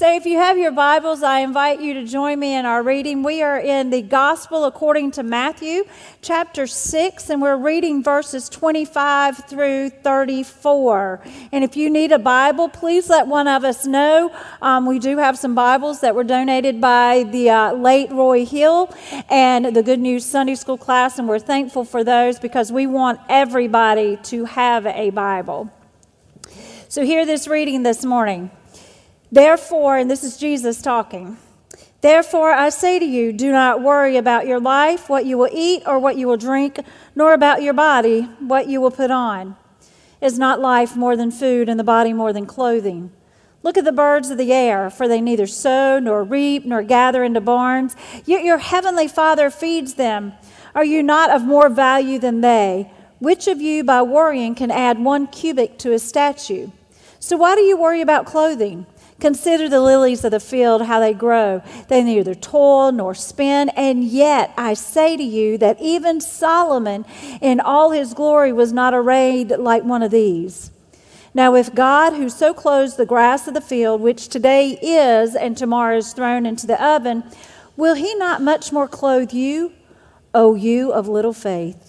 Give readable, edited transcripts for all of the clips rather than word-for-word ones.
So if you have your Bibles, I invite you to join me in our reading. We are in the Gospel according to Matthew, chapter 6, and we're reading verses 25 through 34. And if you need a Bible, please let one of us know. We do have some Bibles that were donated by the late Roy Hill and the Good News Sunday School class, and we're thankful for those because we want everybody to have a Bible. So hear this reading this morning. Therefore, and this is Jesus talking, therefore I say to you, do not worry about your life, what you will eat or what you will drink, nor about your body, what you will put on. Is not life more than food and the body more than clothing? Look at the birds of the air, for they neither sow nor reap nor gather into barns, yet your heavenly Father feeds them. Are you not of more value than they? Which of you by worrying can add 1 cubit to his stature? So why do you worry about clothing? Consider the lilies of the field, how they grow. They neither toil nor spin, and yet I say to you that even Solomon in all his glory was not arrayed like one of these. Now if God, who so clothes the grass of the field, which today is and tomorrow is thrown into the oven, will he not much more clothe you, O you of little faith?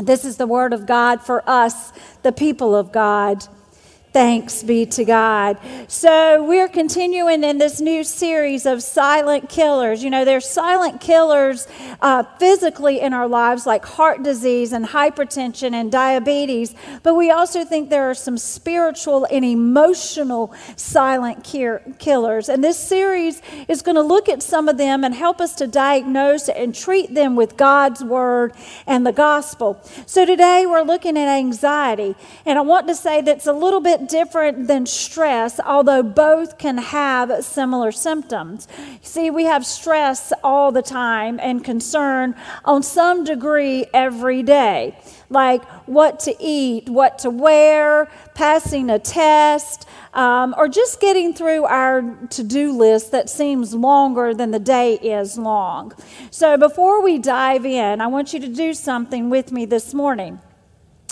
This is the word of God for us, the people of God. Thanks be to God. So we're continuing in this new series of silent killers. You know, there's silent killers physically in our lives, like heart disease and hypertension and diabetes. But we also think there are some spiritual and emotional silent killers. And this series is going to look at some of them and help us to diagnose and treat them with God's word and the gospel. So today we're looking at anxiety. And I want to say that's a little bit different than stress, although both can have similar symptoms. See, we have stress all the time and concern on some degree every day, like what to eat, what to wear, passing a test, or just getting through our to-do list that seems longer than the day is long. So before we dive in, I want you to do something with me this morning.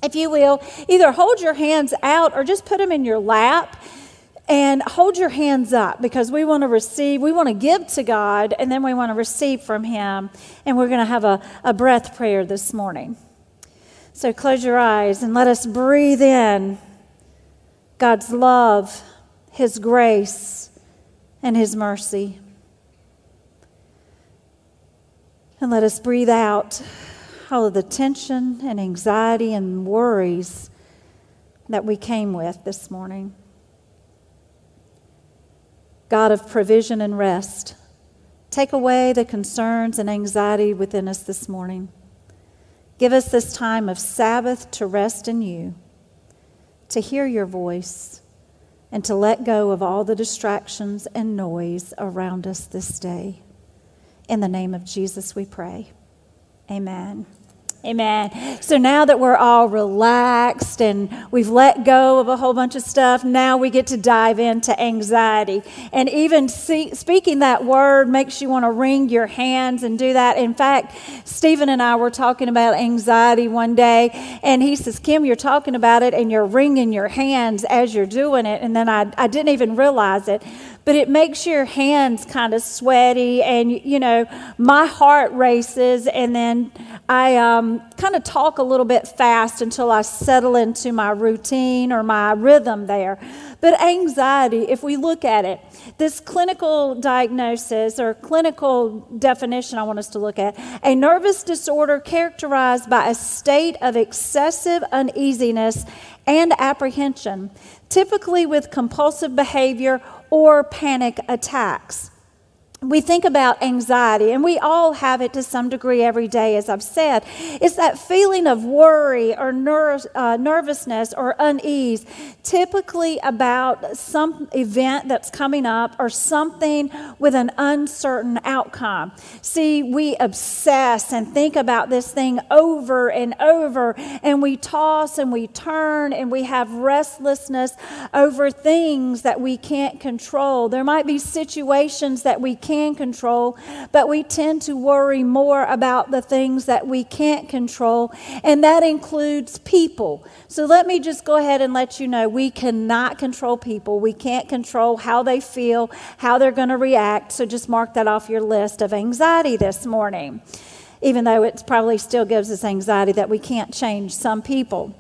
If you will, either hold your hands out or just put them in your lap and hold your hands up, because we want to receive, we want to give to God, and then we want to receive from him. And we're going to have a breath prayer this morning. So close your eyes and let us breathe in God's love, his grace, and his mercy. And let us breathe out all of the tension and anxiety and worries that we came with this morning. God of provision and rest, take away the concerns and anxiety within us this morning. Give us this time of Sabbath to rest in you, to hear your voice, and to let go of all the distractions and noise around us this day. In the name of Jesus we pray. Amen. Amen. So now that we're all relaxed and we've let go of a whole bunch of stuff, now we get to dive into anxiety. And even speaking that word makes you want to wring your hands and do that. In fact, Stephen and I were talking about anxiety one day, and he says, Kim, you're talking about it and you're wringing your hands as you're doing it. And then I didn't even realize it. But it makes your hands kind of sweaty, and, you know, my heart races, and then I kind of talk a little bit fast until I settle into my routine or my rhythm there. But anxiety, if we look at it, this clinical diagnosis or clinical definition I want us to look at, a nervous disorder characterized by a state of excessive uneasiness and apprehension, typically with compulsive behavior or panic attacks. we think about anxiety, and we all have it to some degree every day, as I've said. It's that feeling of worry or nervousness or unease, typically about some event that's coming up or something with an uncertain outcome. See, we obsess and think about this thing over and over, and we toss and we turn, and we have restlessness over things that we can't control. There might be situations that we can control, but we tend to worry more about the things that we can't control, and that includes people. So let me just go ahead and let you know, we cannot control people. We can't control how they feel, how they're going to react. So just mark that off your list of anxiety this morning, even though it probably still gives us anxiety that we can't change some people.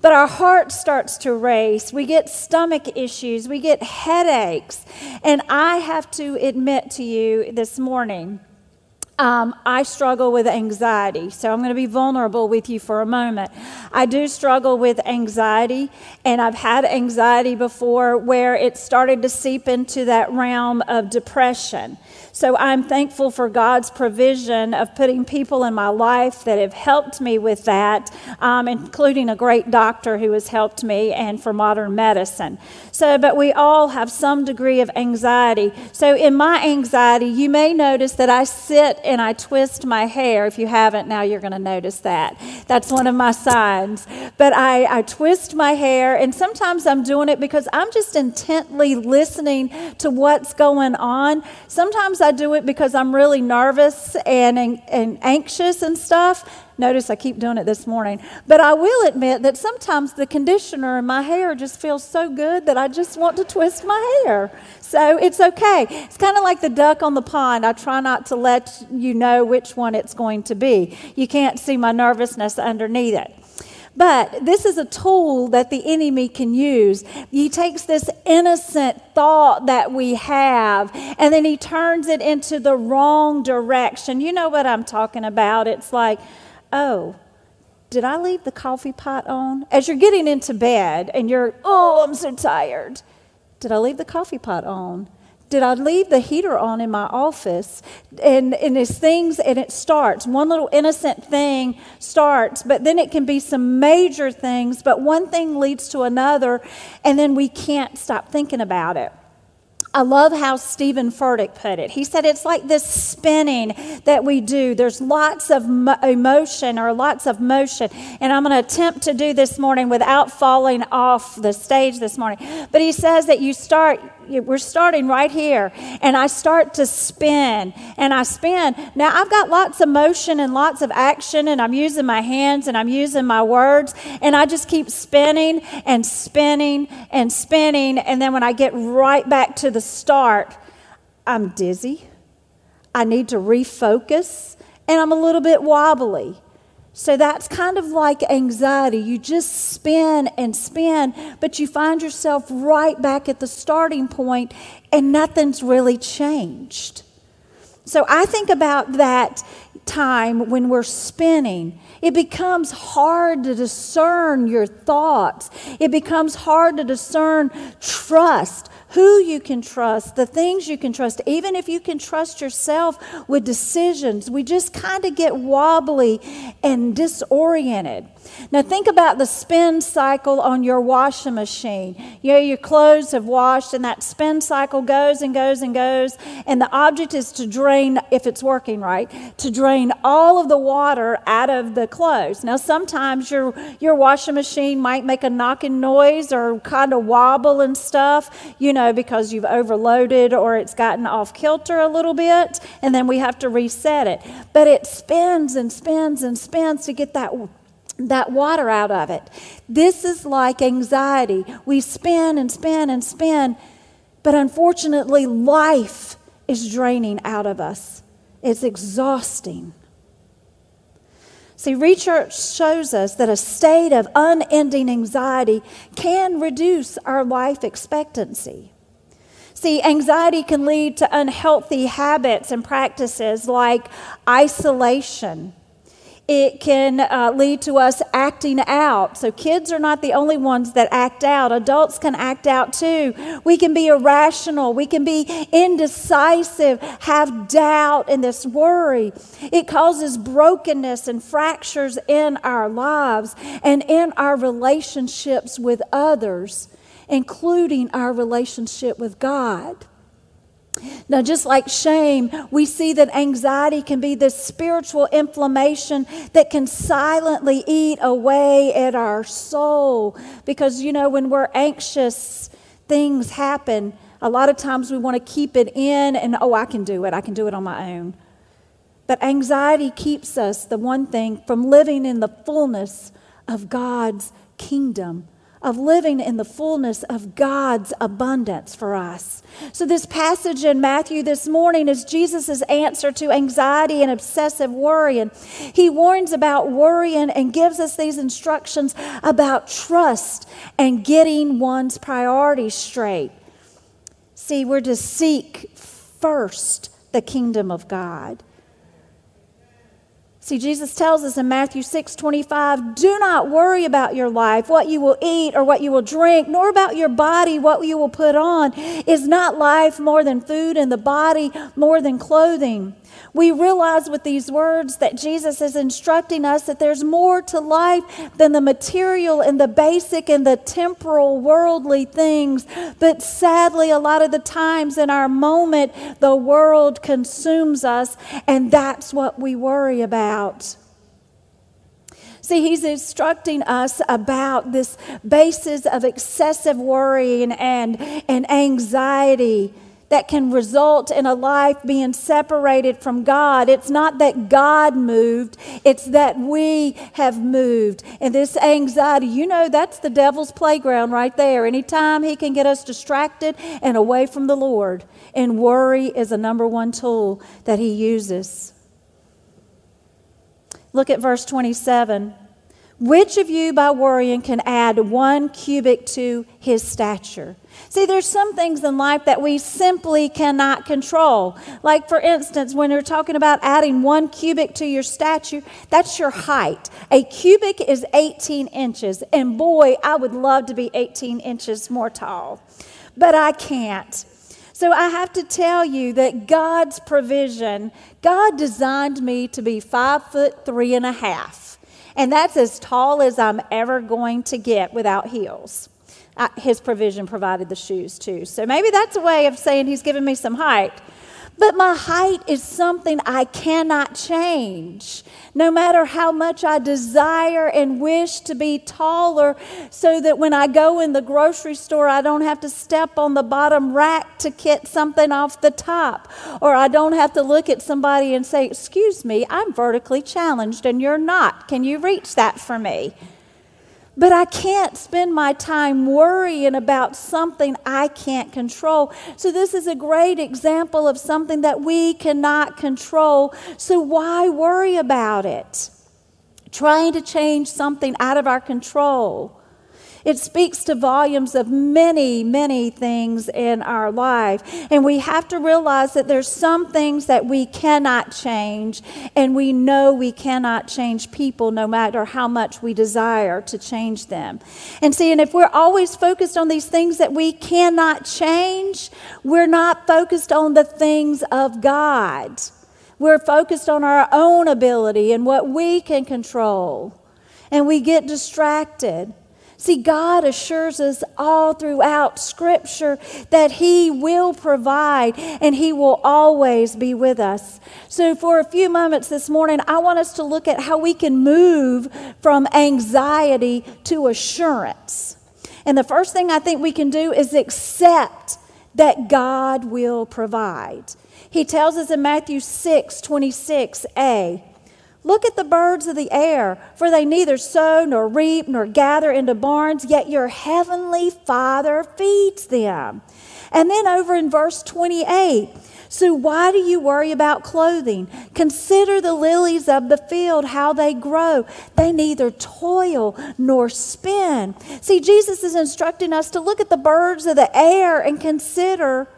But our heart starts to race, we get stomach issues, we get headaches. And I have to admit to you this morning, I struggle with anxiety. So I'm going to be vulnerable with you for a moment. I do struggle with anxiety, and I've had anxiety before where it started to seep into that realm of depression. So I'm thankful for God's provision of putting people in my life that have helped me with that, including a great doctor who has helped me and for modern medicine. So, but we all have some degree of anxiety. So in my anxiety, you may notice that I sit and I twist my hair. If you haven't, now you're going to notice that. That's one of my signs. But I twist my hair, and sometimes I'm doing it because I'm just intently listening to what's going on. Sometimes I do it because I'm really nervous and anxious and stuff. Notice I keep doing it this morning. But I will admit that sometimes the conditioner in my hair just feels so good that I just want to twist my hair. So it's okay. It's kind of like the duck on the pond. I try not to let you know which one it's going to be. You can't see my nervousness underneath it. But this is a tool that the enemy can use. He takes this innocent thought that we have, and then he turns it into the wrong direction. You know what I'm talking about. It's like, oh, did I leave the coffee pot on? As you're getting into bed and you're, oh, I'm so tired. Did I leave the coffee pot on? Did I leave the heater on in my office? And it's things, and it starts. One little innocent thing starts, but then it can be some major things, but one thing leads to another, and then we can't stop thinking about it. I love how Stephen Furtick put it. He said it's like this spinning that we do. There's lots of emotion or lots of motion. And I'm going to attempt to do this morning without falling off the stage this morning. But he says that you start... We're starting right here, and I start to spin, and I spin. Now, I've got lots of motion and lots of action, and I'm using my hands, and I'm using my words, and I just keep spinning and spinning and spinning, and then when I get right back to the start, I'm dizzy. I need to refocus, and I'm a little bit wobbly. So that's kind of like anxiety. You just spin and spin, but you find yourself right back at the starting point, and nothing's really changed. So I think about that time when we're spinning. It becomes hard to discern your thoughts. It becomes hard to discern trust, who you can trust, the things you can trust, even if you can trust yourself with decisions. We just kind of get wobbly and disoriented. Now think about the spin cycle on your washing machine. You know, your clothes have washed, and that spin cycle goes and goes and goes, and the object is to drain, if it's working right, to drain all of the water out of the clothes. Now sometimes your washing machine might make a knocking noise or kind of wobble and stuff, you know, because you've overloaded or it's gotten off kilter a little bit, and then we have to reset it. But it spins and spins and spins to get that water out of it. This is like anxiety. We spin and spin and spin, but unfortunately life is draining out of us. It's exhausting. See, research shows us that a state of unending anxiety can reduce our life expectancy. See, anxiety can lead to unhealthy habits and practices like isolation, It can lead to us acting out. So kids are not the only ones that act out. Adults can act out too. We can be irrational. We can be indecisive, have doubt and this worry. It causes brokenness and fractures in our lives and in our relationships with others, including our relationship with God. Now, just like shame, we see that anxiety can be this spiritual inflammation that can silently eat away at our soul. Because, you know, when we're anxious, things happen. A lot of times we want to keep it in and, oh, I can do it. I can do it on my own. But anxiety keeps us, the one thing, from living in the fullness of God's kingdom, of living in the fullness of God's abundance for us. So this passage in Matthew this morning is Jesus' answer to anxiety and obsessive worrying. He warns about worrying and gives us these instructions about trust and getting one's priorities straight. See, we're to seek first the kingdom of God. See, Jesus tells us in Matthew 6:25, do not worry about your life, what you will eat or what you will drink, nor about your body, what you will put on. Is not life more than food and the body more than clothing? We realize with these words that Jesus is instructing us that there's more to life than the material and the basic and the temporal worldly things. But sadly, a lot of the times in our moment, the world consumes us, and that's what we worry about. See, he's instructing us about this basis of excessive worrying and anxiety that can result in a life being separated from God. It's not that God moved, it's that we have moved. And this anxiety, you know, that's the devil's playground right there. Anytime he can get us distracted and away from the Lord, and worry is a number one tool that he uses. Look at verse 27. Which of you by worrying can add 1 cubit to his stature? See, there's some things in life that we simply cannot control. Like, for instance, when we're talking about adding 1 cubit to your stature, that's your height. A cubic is 18 inches. And boy, I would love to be 18 inches more tall. But I can't. So I have to tell you that God's provision, God designed me to be 5'3½", and that's as tall as I'm ever going to get without heels. His provision provided the shoes too. So maybe that's a way of saying he's given me some height. But my height is something I cannot change, no matter how much I desire and wish to be taller so that when I go in the grocery store, I don't have to step on the bottom rack to get something off the top, or I don't have to look at somebody and say, excuse me, I'm vertically challenged and you're not. Can you reach that for me? But I can't spend my time worrying about something I can't control. So this is a great example of something that we cannot control. So why worry about it? Trying to change something out of our control. It speaks to volumes of many, many things in our life. And we have to realize that there's some things that we cannot change, and we know we cannot change people no matter how much we desire to change them. And see, and if we're always focused on these things that we cannot change, we're not focused on the things of God. We're focused on our own ability and what we can control. And we get distracted. See, God assures us all throughout Scripture that He will provide and He will always be with us. So for a few moments this morning, I want us to look at how we can move from anxiety to assurance. And the first thing I think we can do is accept that God will provide. He tells us in Matthew 6:26a, look at the birds of the air, for they neither sow nor reap nor gather into barns, yet your heavenly Father feeds them. And then over in verse 28, so why do you worry about clothing? Consider the lilies of the field, how they grow. They neither toil nor spin. See, Jesus is instructing us to look at the birds of the air and consider,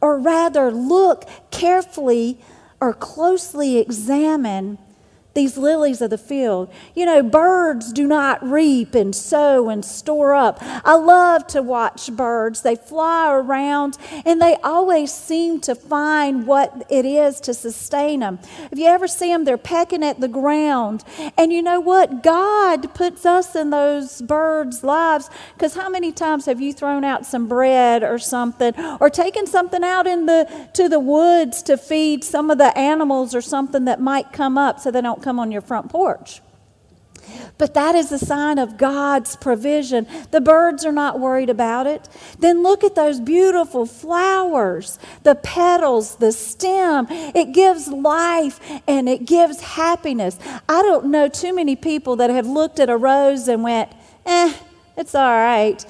or rather look carefully or closely examine these lilies of the field. You know, birds do not reap and sow and store up. I love to watch birds. They fly around and they always seem to find what it is to sustain them. If you ever see them, they're pecking at the ground. And you know what? God puts us in those birds' lives, because how many times have you thrown out some bread or something, or taken something out to the woods to feed some of the animals or something that might come up so they don't come on your front porch? But that is a sign of God's provision. The birds are not worried about it. Then look at those beautiful flowers, the petals, the stem. It gives life and it gives happiness. I don't know too many people that have looked at a rose and went, it's all right.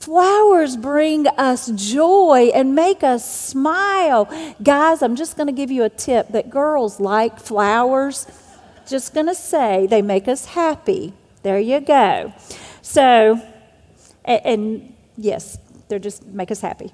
Flowers bring us joy and make us smile. Guys, I'm just going to give you a tip that girls like flowers. Just going to say they make us happy. There you go. So, and yes, they just make us happy.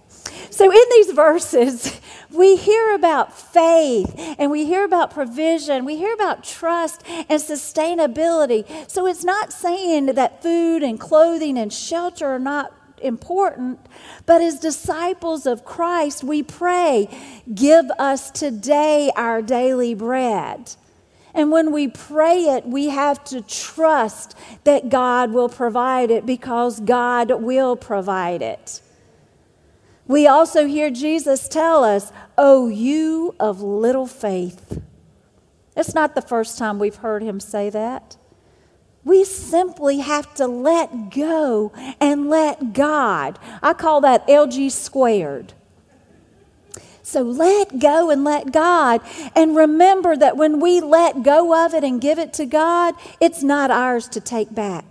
So in these verses, we hear about faith, and we hear about provision, we hear about trust and sustainability. So it's not saying that food and clothing and shelter are not important, but as disciples of Christ, we pray, give us today our daily bread. And when we pray it, we have to trust that God will provide it, because God will provide it. We also hear Jesus tell us, "O you of little faith." It's not the first time we've heard him say that. We simply have to let go and let God. I call that LG squared. So let go and let God. And remember that when we let go of it and give it to God, it's not ours to take back.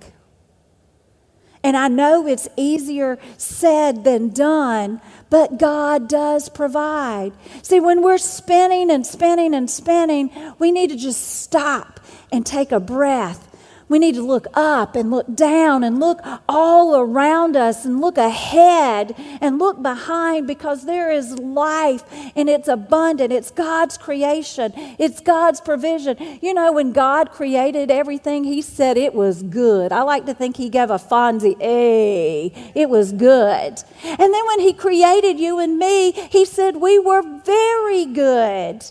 And I know it's easier said than done, but God does provide. See, when we're spinning and spinning and spinning, we need to just stop and take a breath. We need to look up and look down and look all around us and look ahead and look behind, because there is life and it's abundant. It's God's creation. It's God's provision. You know, when God created everything, he said it was good. I like to think he gave a Fonzie, it was good. And then when he created you and me, he said we were very good.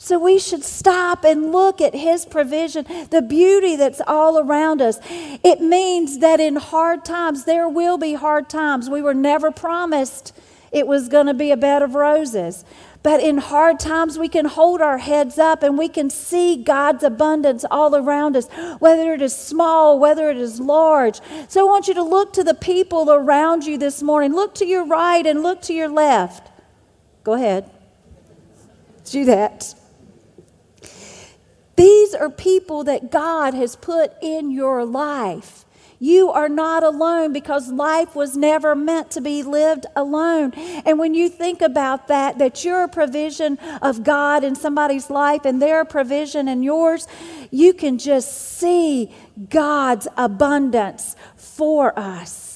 So we should stop and look at his provision, the beauty that's all around us. It means that in hard times, there will be hard times. We were never promised it was going to be a bed of roses. But in hard times, we can hold our heads up and we can see God's abundance all around us, whether it is small, whether it is large. So I want you to look to the people around you this morning. Look to your right and look to your left. Go ahead. Do that. These are people that God has put in your life. You are not alone, because life was never meant to be lived alone. And when you think about that, that you're a provision of God in somebody's life and their provision in yours, you can just see God's abundance for us.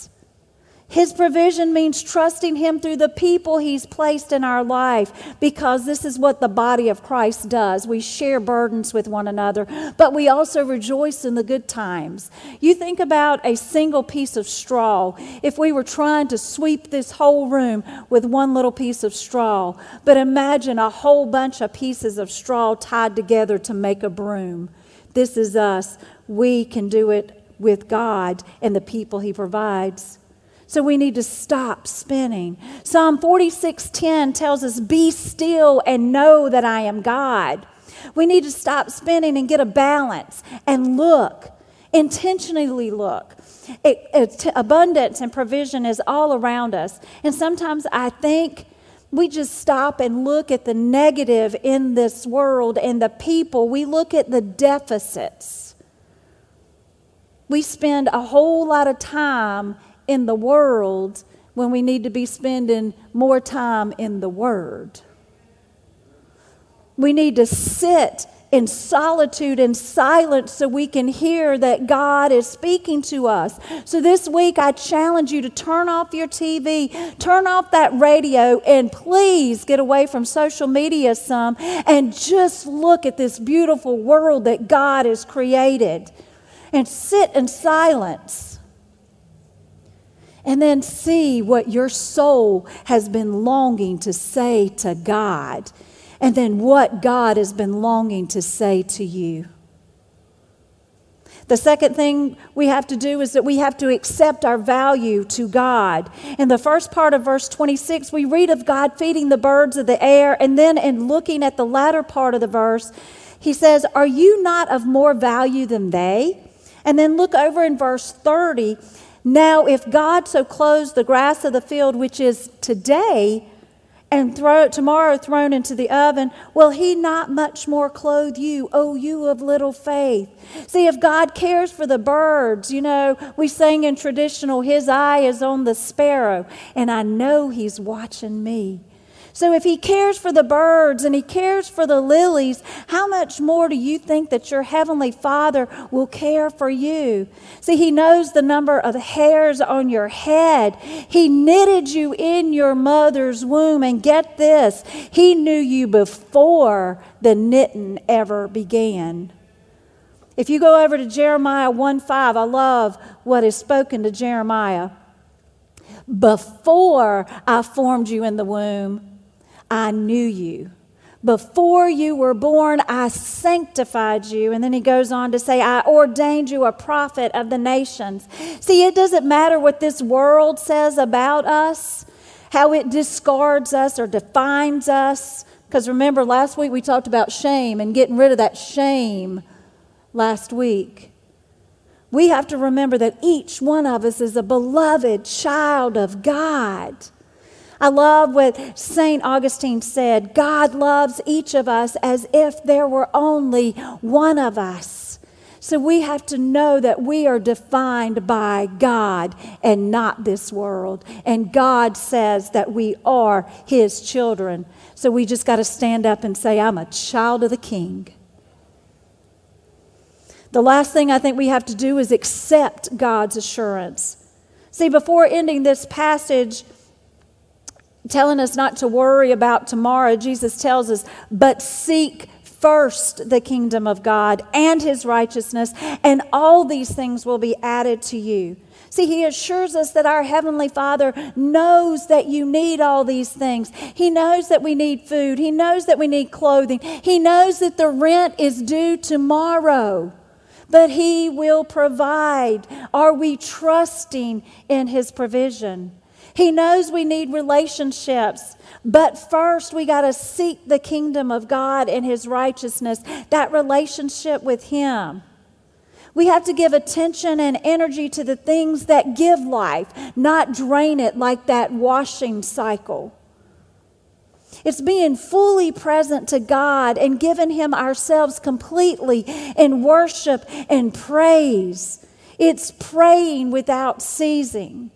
His provision means trusting him through the people he's placed in our life, because this is what the body of Christ does. We share burdens with one another, but we also rejoice in the good times. You think about a single piece of straw. If we were trying to sweep this whole room with one little piece of straw, but imagine a whole bunch of pieces of straw tied together to make a broom. This is us. We can do it with God and the people he provides. So we need to stop spinning. Psalm 46:10 tells us, "Be still and know that I am God." We need to stop spinning and get a balance and look, intentionally look. Abundance and provision is all around us. And sometimes I think we just stop and look at the negative in this world and the people. We look at the deficits. We spend a whole lot of time in the world when we need to be spending more time in the Word. We need to sit in solitude and silence so we can hear that God is speaking to us. So this week, I challenge you to turn off your TV, turn off that radio, and please get away from social media some and just look at this beautiful world that God has created and sit in silence. And then see what your soul has been longing to say to God, and then what God has been longing to say to you. The second thing we have to do is that we have to accept our value to God. In the first part of verse 26, we read of God feeding the birds of the air, and then in looking at the latter part of the verse, he says, "Are you not of more value than they?" And then look over in verse 30, "Now, if God so clothes the grass of the field, which is today, and tomorrow thrown into the oven, will he not much more clothe you, O you of little faith?" See, if God cares for the birds, you know, we sang in traditional, his eye is on the sparrow, and I know he's watching me. So if he cares for the birds and he cares for the lilies, how much more do you think that your heavenly Father will care for you? See, he knows the number of hairs on your head. He knitted you in your mother's womb. And get this, he knew you before the knitting ever began. If you go over to Jeremiah 1:5, I love what is spoken to Jeremiah. "Before I formed you in the womb, I knew you. Before you were born, I sanctified you." And then he goes on to say, "I ordained you a prophet of the nations." See, it doesn't matter what this world says about us, how it discards us or defines us. Because remember, last week we talked about shame and getting rid of that shame last week. We have to remember that each one of us is a beloved child of God. I love what Saint Augustine said, "God loves each of us as if there were only one of us." So we have to know that we are defined by God and not this world. And God says that we are his children. So we just got to stand up and say, "I'm a child of the King." The last thing I think we have to do is accept God's assurance. See, before ending this passage, telling us not to worry about tomorrow, Jesus tells us, "But seek first the kingdom of God and his righteousness, and all these things will be added to you." See, he assures us that our Heavenly Father knows that you need all these things. He knows that we need food. He knows that we need clothing. He knows that the rent is due tomorrow, but he will provide. Are we trusting in his provision? He knows we need relationships, but first we got to seek the kingdom of God and his righteousness, that relationship with him. We have to give attention and energy to the things that give life, not drain it like that washing cycle. It's being fully present to God and giving him ourselves completely in worship and praise. It's praying without ceasing.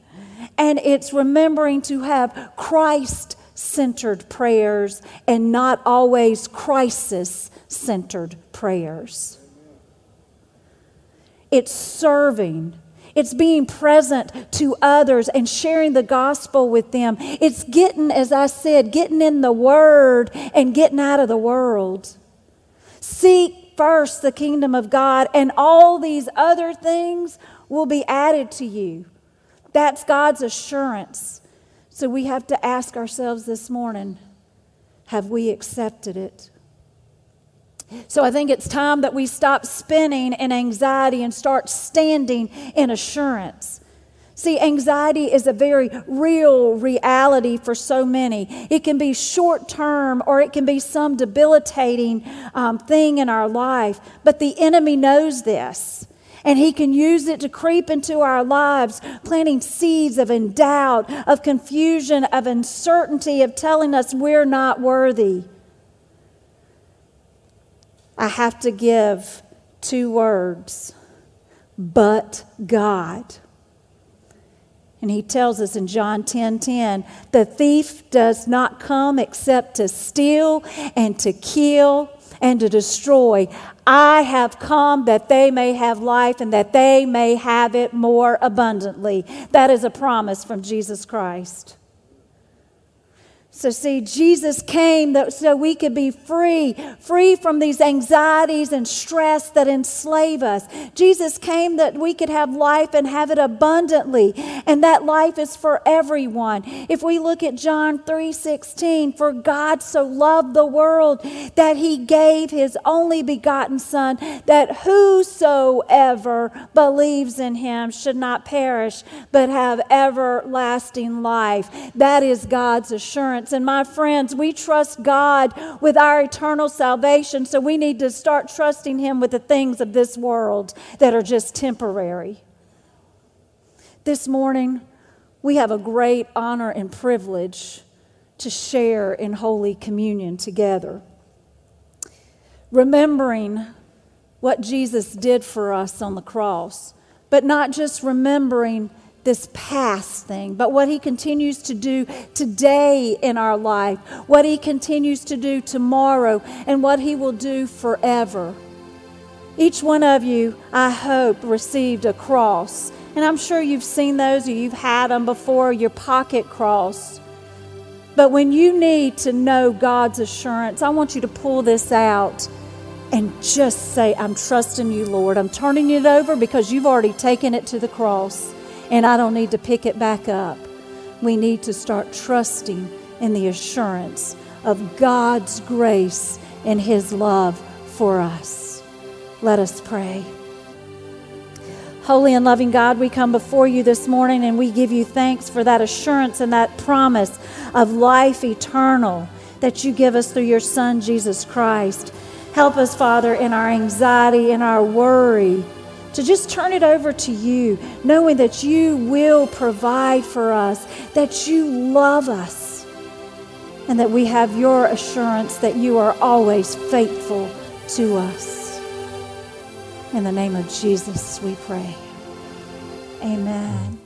And it's remembering to have Christ-centered prayers and not always crisis-centered prayers. It's serving. It's being present to others and sharing the gospel with them. It's getting, as I said, getting in the Word and getting out of the world. Seek first the kingdom of God, and all these other things will be added to you. That's God's assurance. So we have to ask ourselves this morning, have we accepted it? So I think it's time that we stop spinning in anxiety and start standing in assurance. See, anxiety is a very real reality for so many. It can be short-term, or it can be some debilitating thing in our life. But the enemy knows this, and he can use it to creep into our lives, planting seeds of doubt, of confusion, of uncertainty, of telling us we're not worthy. I have to give two words, "but God." And he tells us in John 10:10, "The thief does not come except to steal and to kill and to destroy. I have come that they may have life and that they may have it more abundantly. That is a promise from Jesus Christ. So see, Jesus came so we could be free, free from these anxieties and stress that enslave us. Jesus came that we could have life and have it abundantly, and that life is for everyone. If we look at John 3:16, for God so loved the world that he gave his only begotten Son, that whosoever believes in him should not perish, but have everlasting life. That is God's assurance. And my friends, we trust God with our eternal salvation, so we need to start trusting him with the things of this world that are just temporary. This morning, we have a great honor and privilege to share in Holy Communion together, remembering what Jesus did for us on the cross, but not just remembering this past thing, but what he continues to do today in our life, what he continues to do tomorrow, and what he will do forever. Each one of you, I hope, received a cross, and I'm sure you've seen those or you've had them before, your pocket cross. But when you need to know God's assurance, I want you to pull this out and just say, I'm trusting you, Lord. I'm turning it over because you've already taken it to the cross. And I don't need to pick it back up. We need to start trusting in the assurance of God's grace and his love for us. Let us pray. Holy and loving God, we come before you this morning and we give you thanks for that assurance and that promise of life eternal that you give us through your Son, Jesus Christ. Help us, Father, in our anxiety, in our worry, to just turn it over to you, knowing that you will provide for us, that you love us, and that we have your assurance that you are always faithful to us. In the name of Jesus, we pray. Amen.